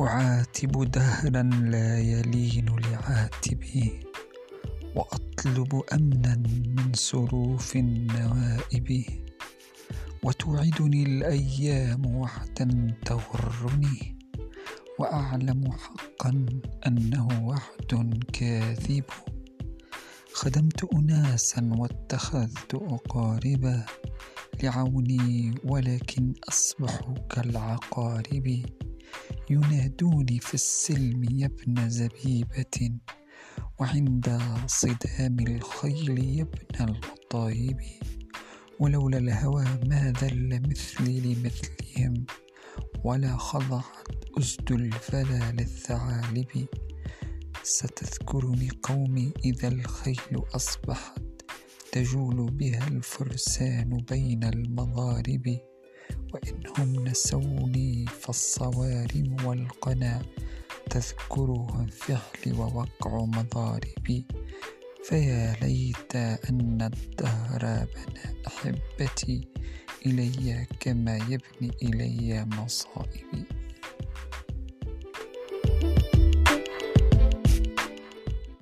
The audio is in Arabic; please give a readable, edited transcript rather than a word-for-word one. أعاتب دهرا لا يلين لعاتبي، وأطلب أمنا من سروف النوائب، وتوعدني الأيام وحدا تغرني، وأعلم حقا أنه وعد كاذب. خدمت أناسا واتخذت أقاربا لعوني، ولكن أصبح كالعقارب، ينادوني في السلم يا ابن زبيبة، وعند صدام الخيل يا ابن المطايب. ولولا الهوى ما ذل مثلي لمثلهم، ولا خضعت أسد الفلا للثعالب. ستذكرني قومي إذا الخيل أصبحت، تجول بها الفرسان بين المضارب، وإنهم نسوني فالصوارم والقنا تذكرها فعلي ووقع مضاربي. فيا ليت أن الدهر بنى أحبتي إلي كما يبني إلي مصائبي.